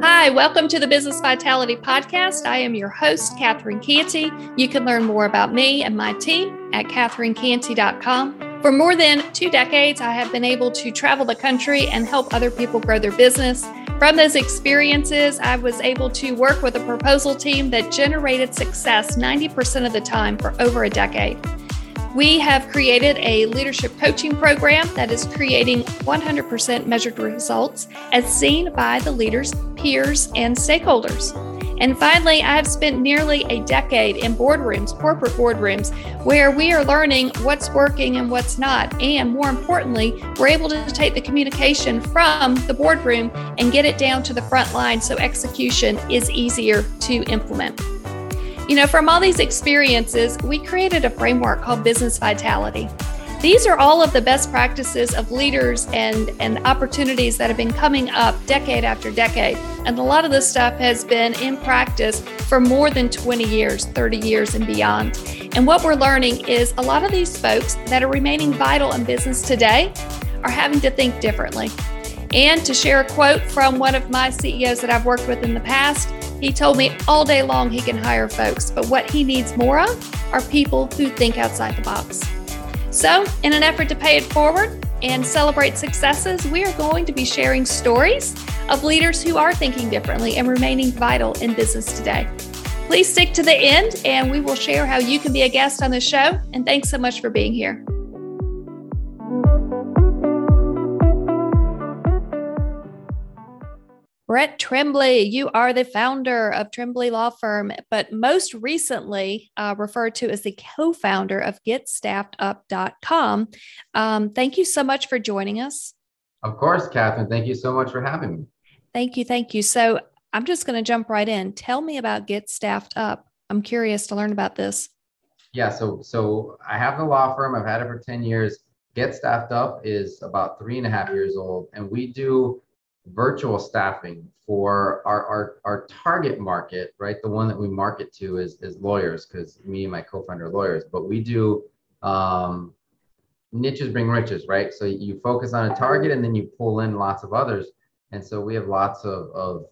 Hi, welcome to the Business Vitality Podcast. I am your host, Katherine Canty. You can learn more about me and my team at katherinecanty.com. For more than 2 decades, I have been able to travel the country and help other people grow their business. From those experiences, I was able to work with a proposal team that generated success 90% of the time for over a decade. We have created a leadership coaching program that is creating 100% measured results as seen by the leaders, peers, and stakeholders. And finally, I have spent nearly a decade in boardrooms, corporate boardrooms, where we are learning what's working and what's not. And more importantly, we're able to take the communication from the boardroom and get it down to the front line so execution is easier to implement. You know, from all these experiences, we created a framework called Business Vitality. These are all of the best practices of leaders and opportunities that have been coming up decade after decade. And a lot of this stuff has been in practice for more than 20 years, 30 years and beyond. And what we're learning is a lot of these folks that are remaining vital in business today are having to think differently. And to share a quote from one of my CEOs that I've worked with in the past, he told me all day long he can hire folks, but what he needs more of are people who think outside the box. So, in an effort to pay it forward and celebrate successes, we are going to be sharing stories of leaders who are thinking differently and remaining vital in business today. Please stick to the end, and we will share how you can be a guest on the show. And thanks so much for being here. Brett Trembly, you are the founder of Trembly Law Firm, but most recently referred to as the co-founder of GetStaffedUp.com. Thank you so much for joining us. Of course, Katherine. Thank you so much for having me. Thank you. So I'm just going to jump right in. Tell me about GetStaffedUp. I'm curious to learn about this. Yeah, so I have the law firm. I've had it for 10 years. GetStaffedUp is about 3.5 years old, and we do virtual staffing for our target market, right? The one that we market to is lawyers, because me and my co-founder are lawyers, but we do niches bring riches, right? So you focus on a target and then you pull in lots of others. And so we have lots of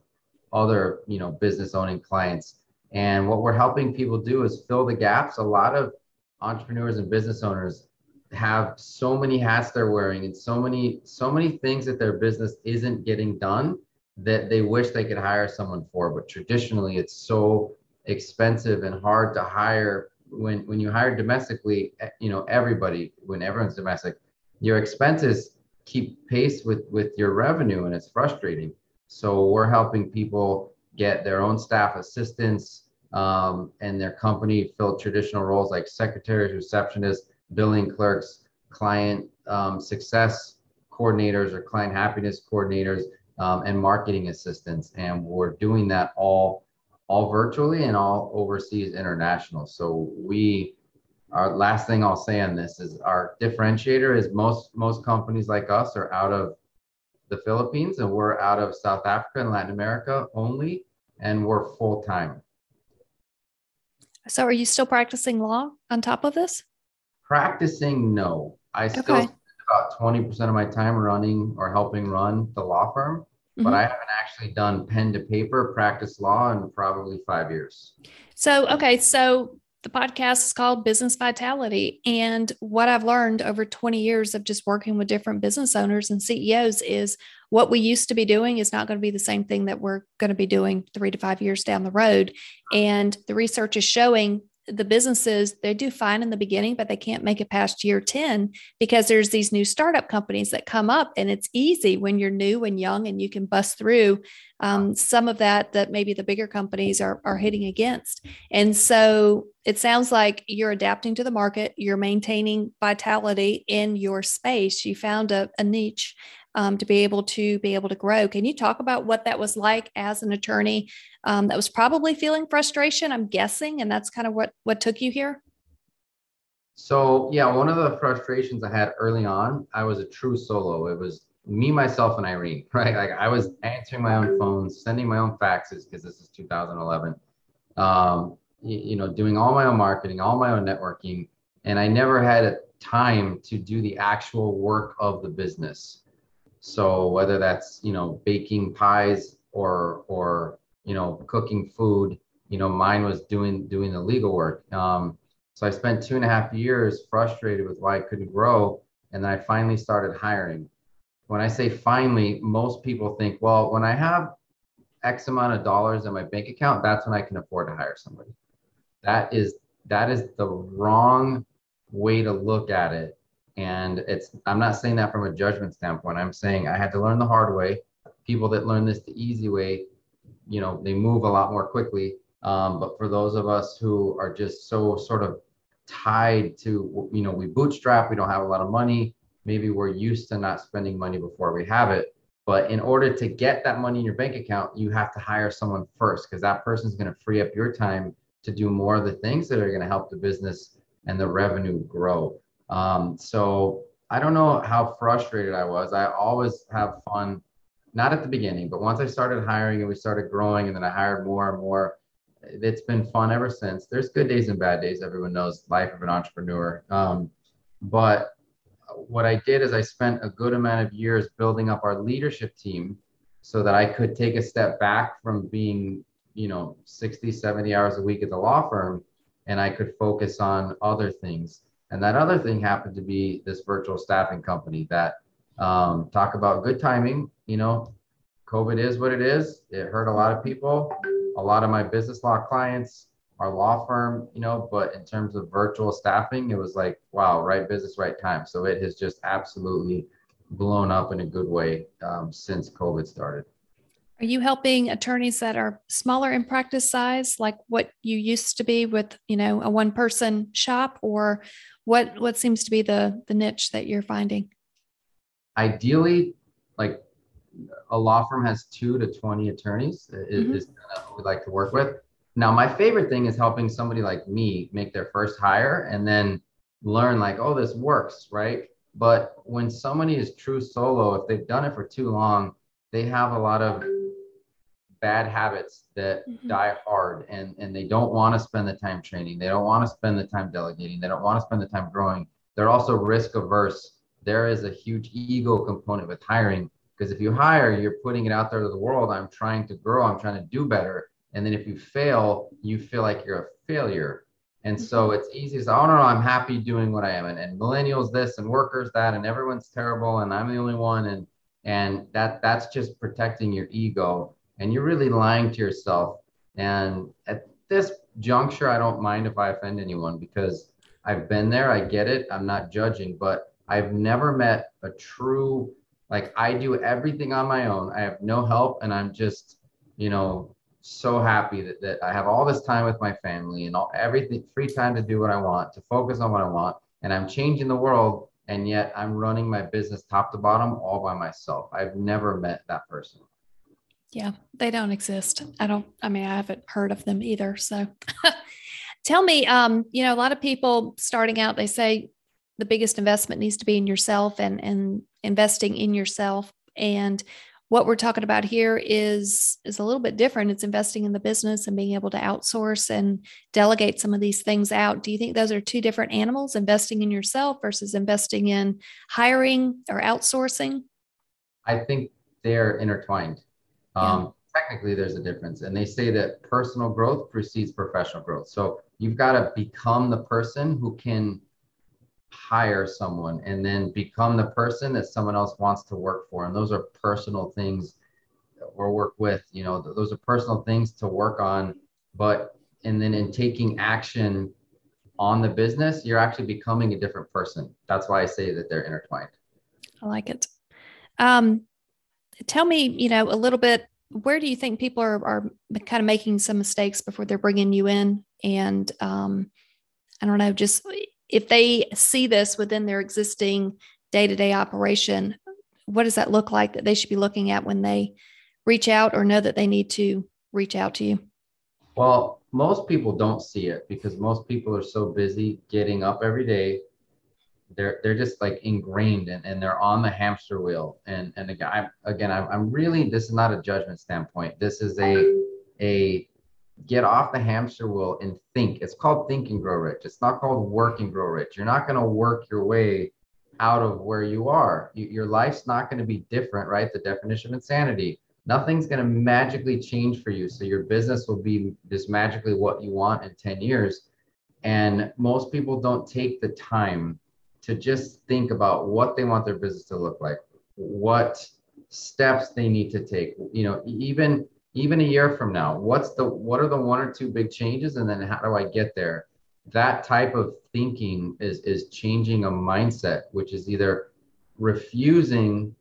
other, you know, business owning clients. And what we're helping people do is fill the gaps. A lot of entrepreneurs and business owners have so many hats they're wearing and so many things that their business isn't getting done that they wish they could hire someone for. But traditionally, it's so expensive and hard to hire. When you hire domestically, you know, everybody, when everyone's domestic, your expenses keep pace with your revenue, and it's frustrating. So we're helping people get their own staff assistants and their company fill traditional roles like secretaries, receptionists, billing clerks, client success coordinators or client happiness coordinators, and marketing assistants. And we're doing that all virtually and all overseas, international. So our last thing I'll say on this is our differentiator is most companies like us are out of the Philippines, and we're out of South Africa and Latin America only, and we're full-time. So are you still practicing law on top of this? Practicing, no. I still spend about 20% of my time running or helping run the law firm, but I haven't actually done pen to paper practice law in probably 5 years. So the podcast is called Business Vitality. And what I've learned over 20 years of just working with different business owners and CEOs is what we used to be doing is not going to be the same thing that we're going to be doing 3 to 5 years down the road. And the research is showing the businesses, they do fine in the beginning, but they can't make it past year 10 because there's these new startup companies that come up, and it's easy when you're new and young and you can bust through some of that maybe the bigger companies are hitting against. And so it sounds like you're adapting to the market, you're maintaining vitality in your space. You found a niche to be able to grow. Can you talk about what that was like as an attorney that was probably feeling frustration, I'm guessing, and that's kind of what took you here? So yeah, one of the frustrations I had early on, I was a true solo. It was me, myself, and Irene, right? Like I was answering my own phones, sending my own faxes, because this is 2011, doing all my own marketing, all my own networking, And I never had time to do the actual work of the business. So whether that's, you know, baking pies or, you know, cooking food, you know, mine was doing the legal work. So I spent 2.5 years frustrated with why I couldn't grow. And then I finally started hiring. When I say finally, most people think, well, when I have X amount of dollars in my bank account, that's when I can afford to hire somebody. That is the wrong way to look at it. And I'm not saying that from a judgment standpoint. I'm saying I had to learn the hard way. People that learn this the easy way, you know, they move a lot more quickly. But for those of us who are just so sort of tied to, you know, we bootstrap, we don't have a lot of money. Maybe we're used to not spending money before we have it. But in order to get that money in your bank account, you have to hire someone first, because that person's going to free up your time to do more of the things that are going to help the business and the revenue grow. So I don't know how frustrated I was. I always have fun, not at the beginning, but once I started hiring and we started growing and then I hired more and more, it's been fun ever since. There's good days and bad days. Everyone knows life of an entrepreneur. But what I did is I spent a good amount of years building up our leadership team so that I could take a step back from being, you know, 60, 70 hours a week at the law firm, and I could focus on other things. And that other thing happened to be this virtual staffing company that talk about good timing. You know, COVID is what it is. It hurt a lot of people, a lot of my business law clients, our law firm, you know, but in terms of virtual staffing, it was like, wow, right business, right time. So it has just absolutely blown up in a good way since COVID started. Are you helping attorneys that are smaller in practice size, like what you used to be with, you know, a one-person shop, or what seems to be the niche that you're finding? Ideally, like a law firm has 2 to 20 attorneys is kind of what we like to work with. Now, my favorite thing is helping somebody like me make their first hire and then learn like, oh, this works, right? But when somebody is true solo, if they've done it for too long, they have a lot of bad habits that die hard, and they don't want to spend the time training. They don't want to spend the time delegating. They don't want to spend the time growing. They're also risk averse. There is a huge ego component with hiring, because if you hire, you're putting it out there to the world. I'm trying to grow. I'm trying to do better. And then if you fail, you feel like you're a failure. And so it's easy to say, oh, no, I'm happy doing what I am. And millennials this and workers that, and everyone's terrible and I'm the only one. And that's just protecting your ego. And you're really lying to yourself. And at this juncture, I don't mind if I offend anyone, because I've been there. I get it. I'm not judging, but I've never met a true, like, I do everything on my own. I have no help. And I'm just, you know, so happy that I have all this time with my family and all everything, free time to do what I want, to focus on what I want. And I'm changing the world. And yet I'm running my business top to bottom all by myself. I've never met that person. Yeah, they don't exist. I haven't heard of them either. So tell me, you know, a lot of people starting out, they say the biggest investment needs to be in yourself and investing in yourself. And what we're talking about here is a little bit different. It's investing in the business and being able to outsource and delegate some of these things out. Do you think those are two different animals, investing in yourself versus investing in hiring or outsourcing? I think they're intertwined. Technically, there's a difference. And they say that personal growth precedes professional growth. So you've got to become the person who can hire someone, and then become the person that someone else wants to work for. And those are personal things or work with, you know, those are personal things to work on. But, and then in taking action on the business, you're actually becoming a different person. That's why I say that they're intertwined. I like it. Tell me, you know, a little bit, where do you think people are kind of making some mistakes before they're bringing you in? And I don't know, just if they see this within their existing day-to-day operation, what does that look like that they should be looking at when they reach out or know that they need to reach out to you? Well, most people don't see it because most people are so busy getting up every day. They're just like ingrained and they're on the hamster wheel. And again, I'm really, this is not a judgment standpoint. This is a get off the hamster wheel and think. It's called Think and Grow Rich. It's not called Work and Grow Rich. You're not going to work your way out of where you are. Your life's not going to be different, right? The definition of insanity. Nothing's going to magically change for you. So your business will be just magically what you want in 10 years. And most people don't take the time to just think about what they want their business to look like, what steps they need to take, you know, even a year from now, what are the one or two big changes? And then how do I get there? That type of thinking is changing a mindset, which is either refusing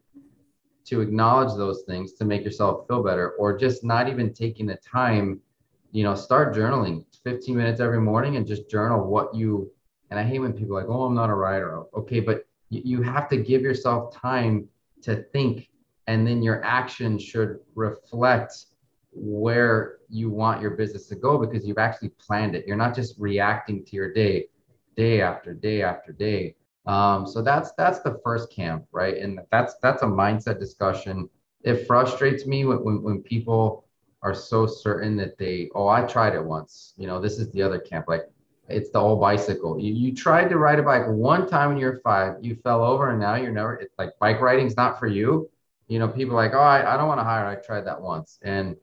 to acknowledge those things to make yourself feel better, or just not even taking the time. You know, start journaling 15 minutes every morning and just journal what you, and I hate when people are like, oh, I'm not a writer. Okay, but you have to give yourself time to think, and then your action should reflect where you want your business to go, because you've actually planned it. You're not just reacting to your day after day after day. So that's the first camp, right? And that's a mindset discussion. It frustrates me when people are so certain that I tried it once. You know, this is the other camp. Like, it's the old bicycle. You tried to ride a bike one time when you were 5, you fell over, and now you're never, it's like bike riding's not for you. You know, people are like, oh, I don't want to hire. I tried that once. And,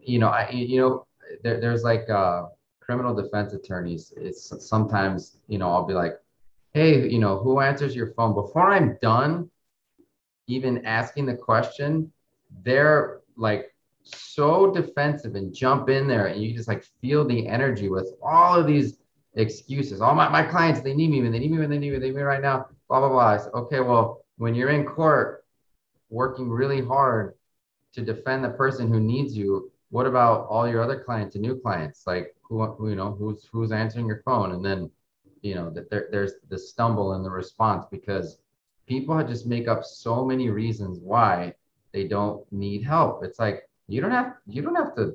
you know, there's like criminal defense attorneys. It's sometimes, you know, I'll be like, hey, you know, who answers your phone? Before I'm done even asking the question, they're like, so defensive and jump in there, and you just like feel the energy with all of these excuses. All my clients, they need me when they need me, when they need me, they need me right now, blah, blah, blah. I said, okay, well, when you're in court working really hard to defend the person who needs you, what about all your other clients and new clients? Like who you know, who's answering your phone? And then, you know, that there's the stumble in the response, because people just make up so many reasons why they don't need help. It's like, you don't have to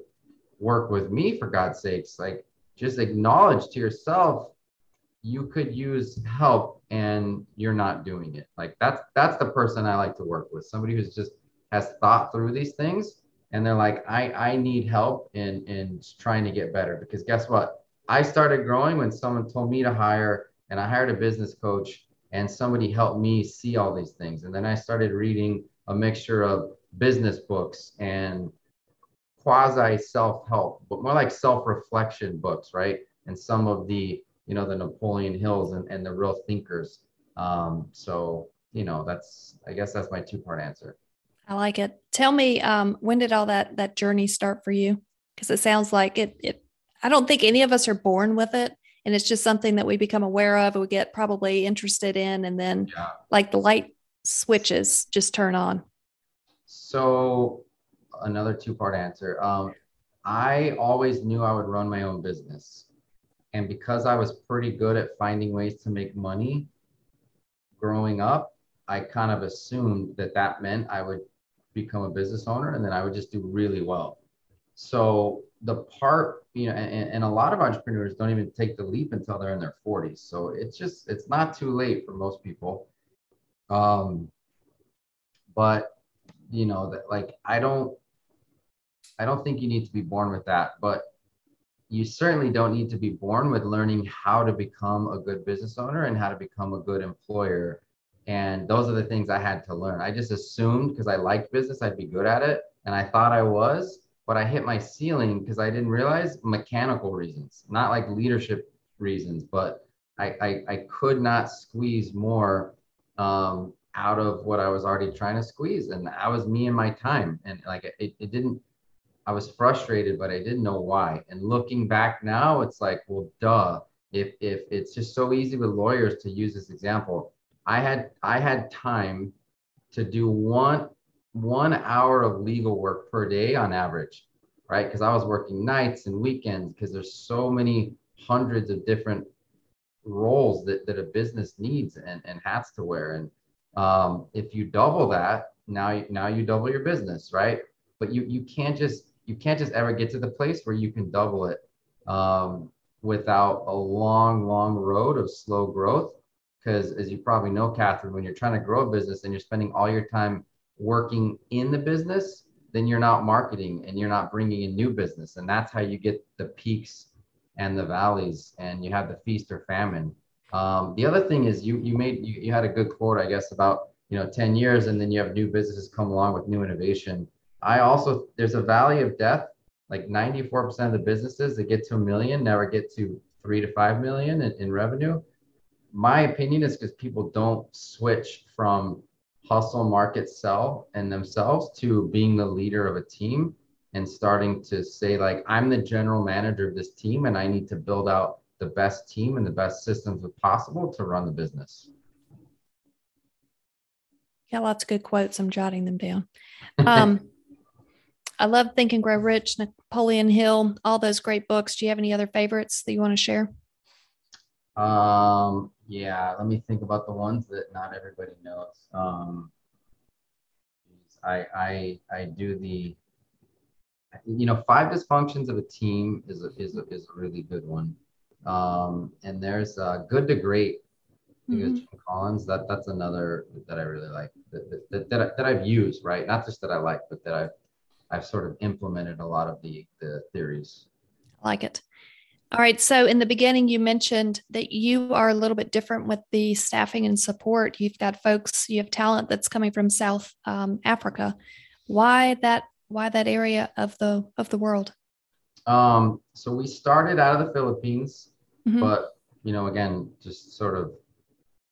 work with me, for God's sakes. Like, just acknowledge to yourself you could use help and you're not doing it. Like, that's the person I like to work with, somebody who's just has thought through these things, and they're like, I need help in trying to get better. Because guess what? I started growing when someone told me to hire, and I hired a business coach, and somebody helped me see all these things. And then I started reading a mixture of business books and quasi self-help, but more like self-reflection books, right? And some of the, you know, the Napoleon Hills and the real thinkers. So, you know, I guess that's my two-part answer. I like it. Tell me, when did all that journey start for you? Because it sounds like it, I don't think any of us are born with it. And it's just something that we become aware of, and we get probably interested in, and then like the light switches just turn on. So another two-part answer. I always knew I would run my own business. And because I was pretty good at finding ways to make money growing up, I kind of assumed that meant I would become a business owner, and then I would just do really well. So the part, you know, and a lot of entrepreneurs don't even take the leap until they're in their 40s. So it's not too late for most people. But you know, that like, I don't think you need to be born with that, but you certainly don't need to be born with learning how to become a good business owner and how to become a good employer. And those are the things I had to learn. I just assumed because I liked business, I'd be good at it. And I thought I was, but I hit my ceiling because I didn't realize mechanical reasons, not like leadership reasons, but I could not squeeze more, out of what I was already trying to squeeze. And I was me and my time. And like, I was frustrated, but I didn't know why. And looking back now, it's like, well, duh, if it's just so easy with lawyers to use this example. I had time to do one hour of legal work per day on average, right? Because I was working nights and weekends, because there's so many hundreds of different roles that a business needs and hats to wear. And if you double that, now you double your business, right? But you can't just ever get to the place where you can double it without a long road of slow growth. Because as you probably know, Katherine, when you're trying to grow a business and you're spending all your time working in the business, then you're not marketing and you're not bringing in new business. And that's how you get the peaks and the valleys, and you have the feast or famine. The other thing is you had a good quote, I guess, about, 10 years, and then you have new businesses come along with new innovation. There's a valley of death, like 94% of the businesses that get to $1 million never get to 3 to 5 million in revenue. My opinion is because people don't switch from hustle, market, sell, and themselves to being the leader of a team and starting to say, like, I'm the general manager of this team, and I need to build out the best team and the best systems possible to run the business. Yeah, lots of good quotes. I'm jotting them down. I love Think and Grow Rich, Napoleon Hill, all those great books. Do you have any other favorites that you want to share? Yeah, let me think about the ones that not everybody knows. I do the, Five Dysfunctions of a Team is a really good one. And there's Good to Great. Mm-hmm. Jim Collins. That's another that I really like that I've used, right? Not just that I like, but that I've sort of implemented a lot of the theories. I like it. All right. So in the beginning, you mentioned that you are a little bit different with the staffing and support. You've got folks, you have talent that's coming from South Africa. Why that area of the world? So we started out of the Philippines, mm-hmm. but, again, just sort of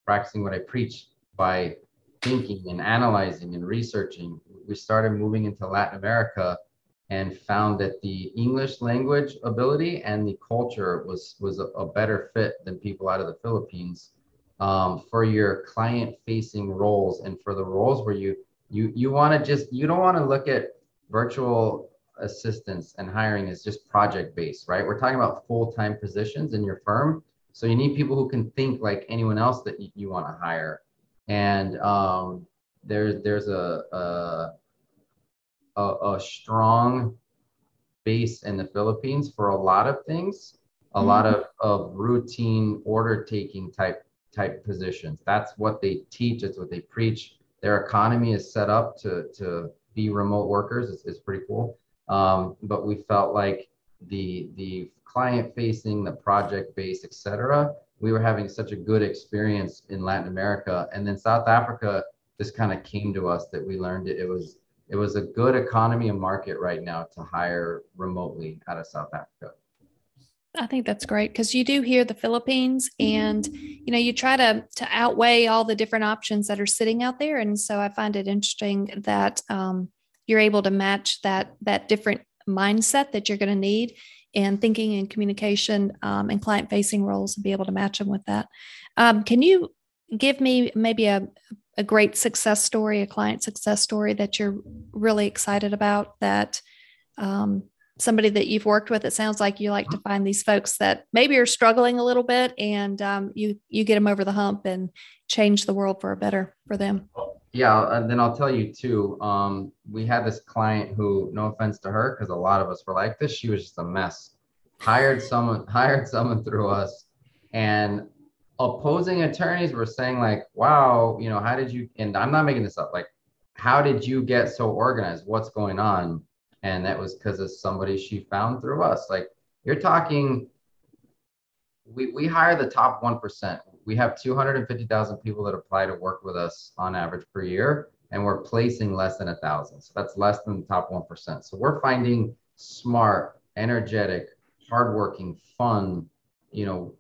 practicing what I preach by thinking and analyzing and researching, we started moving into Latin America and found that the English language ability and the culture was a better fit than people out of the Philippines for your client-facing roles and for the roles where you want to just, you don't want to look at virtual assistants and hiring as just project-based, right? We're talking about full-time positions in your firm. So you need people who can think like anyone else that you want to hire. And there's a strong base in the Philippines for a lot of things, a mm-hmm. lot of routine order taking type positions. That's what they teach. It's what they preach. Their economy is set up to be remote workers. It's pretty cool. But we felt like the client facing, the project based, et cetera, we were having such a good experience in Latin America. And then South Africa just kind of came to us that we learned it was a good economy and market right now to hire remotely out of South Africa. I think that's great, because you do hear the Philippines and, you try to outweigh all the different options that are sitting out there. And so I find it interesting that you're able to match that different mindset that you're going to need and thinking and communication and client-facing roles, and be able to match them with that. Can you give me maybe a great success story, a client success story that you're really excited about, that somebody that you've worked with? It sounds like you like to find these folks that maybe are struggling a little bit, and you get them over the hump and change the world for them. Yeah. And then I'll tell you too, we had this client who, no offense to her, because a lot of us were like this, she was just a mess. Hired someone through us, and opposing attorneys were saying, like, wow, how did you, and I'm not making this up, like, how did you get so organized? What's going on? And that was because of somebody she found through us. Like, you're talking, we hire the top 1%. We have 250,000 people that apply to work with us on average per year, and we're placing less than 1,000. So that's less than the top 1%. So we're finding smart, energetic, hardworking, fun,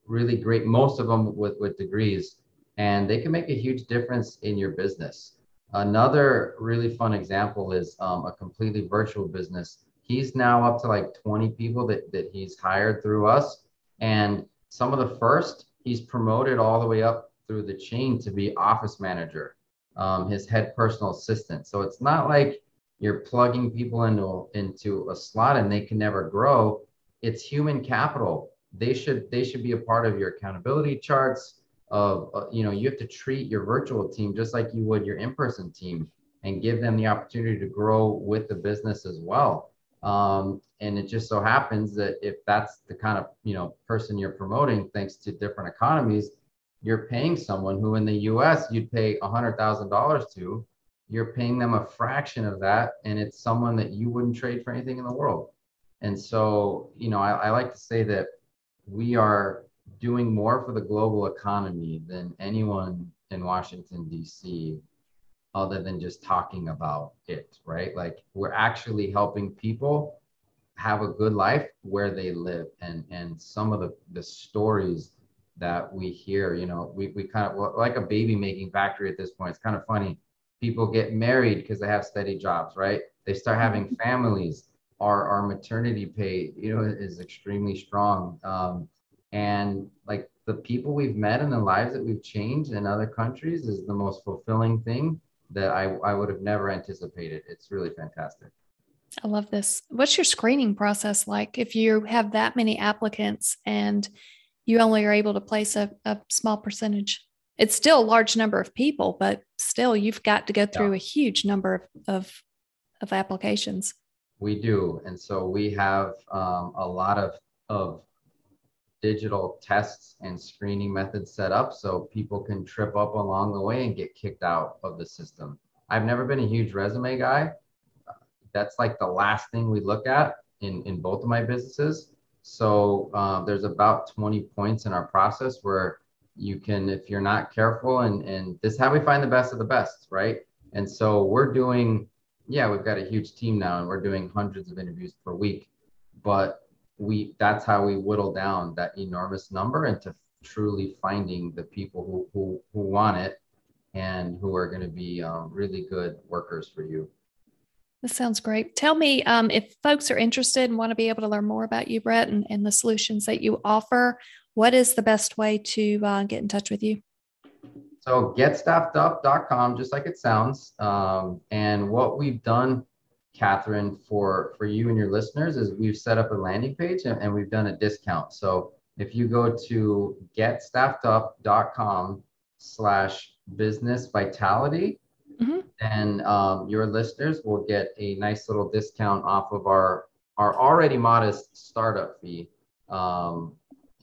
really great, most of them with degrees, and they can make a huge difference in your business. Another really fun example is a completely virtual business. He's now up to like 20 people that he's hired through us. And some of the first, he's promoted all the way up through the chain to be office manager, his head personal assistant. So it's not like you're plugging people into a slot and they can never grow. It's human capital. They should be a part of your accountability charts. You have to treat your virtual team just like you would your in-person team, and give them the opportunity to grow with the business as well. And it just so happens that if that's the kind of person you're promoting, thanks to different economies, you're paying someone who in the U.S. you'd pay $100,000 to, you're paying them a fraction of that, and it's someone that you wouldn't trade for anything in the world. And so, you know, I like to say that we are doing more for the global economy than anyone in Washington, D.C., other than just talking about it, right? Like, we're actually helping people have a good life where they live. And some of the stories that we hear, you know, we kind of like a baby making factory at this point. It's kind of funny. People get married because they have steady jobs, right? They start having families. Our maternity pay, you know, is extremely strong. And like the people we've met and the lives that we've changed in other countries is the most fulfilling thing that I would have never anticipated. It's really fantastic. I love this. What's your screening process like if you have that many applicants and you only are able to place a small percentage? It's still a large number of people, but still you've got to go through a huge number of applications. We do. And so we have a lot of digital tests and screening methods set up so people can trip up along the way and get kicked out of the system. I've never been a huge resume guy. That's like the last thing we look at in both of my businesses. So there's about 20 points in our process where you can, if you're not careful, and this is how we find the best of the best, right? And so we're doing, we've got a huge team now and we're doing hundreds of interviews per week, but that's how we whittle down that enormous number into truly finding the people who want it and who are going to be really good workers for you. This sounds great. Tell me if folks are interested and want to be able to learn more about you, Brett, and the solutions that you offer, what is the best way to get in touch with you? So getstaffedup.com, just like it sounds. And what we've done, Katherine, for you and your listeners is we've set up a landing page and we've done a discount. So if you go to getstaffedup.com/business vitality, then your listeners will get a nice little discount off of our already modest startup fee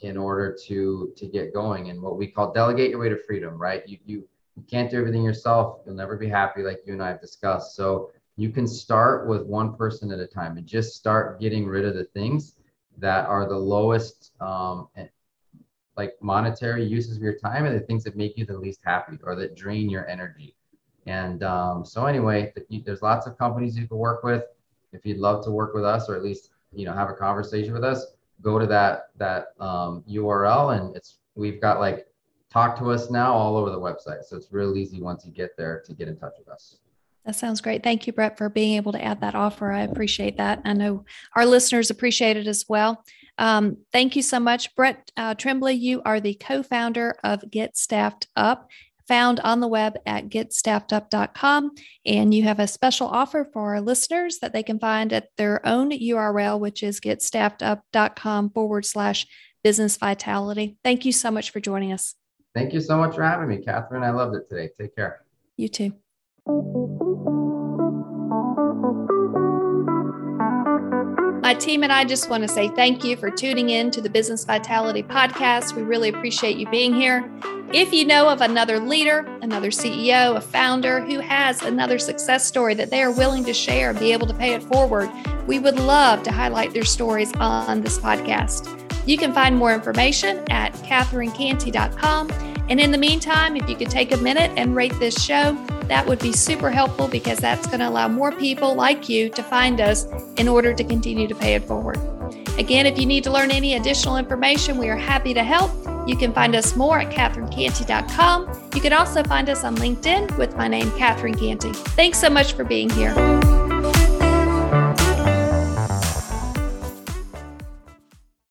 in order to get going and what we call delegate your way to freedom, right? You can't do everything yourself. You'll never be happy like you and I have discussed. So you can start with one person at a time and just start getting rid of the things that are the lowest like monetary uses of your time and the things that make you the least happy or that drain your energy. And so anyway, there's lots of companies you can work with. If you'd love to work with us or at least, you know, have a conversation with us, go to that URL and we've got like talk to us now all over the website. So it's real easy once you get there to get in touch with us. That sounds great. Thank you, Brett, for being able to add that offer. I appreciate that. I know our listeners appreciate it as well. Thank you so much. Brett Trembly, you are the co-founder of Get Staffed Up, found on the web at getstaffedup.com. And you have a special offer for our listeners that they can find at their own URL, which is getstaffedup.com/business vitality. Thank you so much for joining us. Thank you so much for having me, Katherine. I loved it today. Take care. You too. My team and I just want to say thank you for tuning in to the Business Vitality Podcast. We really appreciate you being here. If you know of another leader, another CEO, a founder who has another success story that they are willing to share and be able to pay it forward, we would love to highlight their stories on this podcast. You can find more information at katherinecanty.com. And in the meantime, if you could take a minute and rate this show, that would be super helpful because that's going to allow more people like you to find us in order to continue to pay it forward. Again, if you need to learn any additional information, we are happy to help. You can find us more at katherinecanty.com. You can also find us on LinkedIn with my name, Katherine Canty. Thanks so much for being here.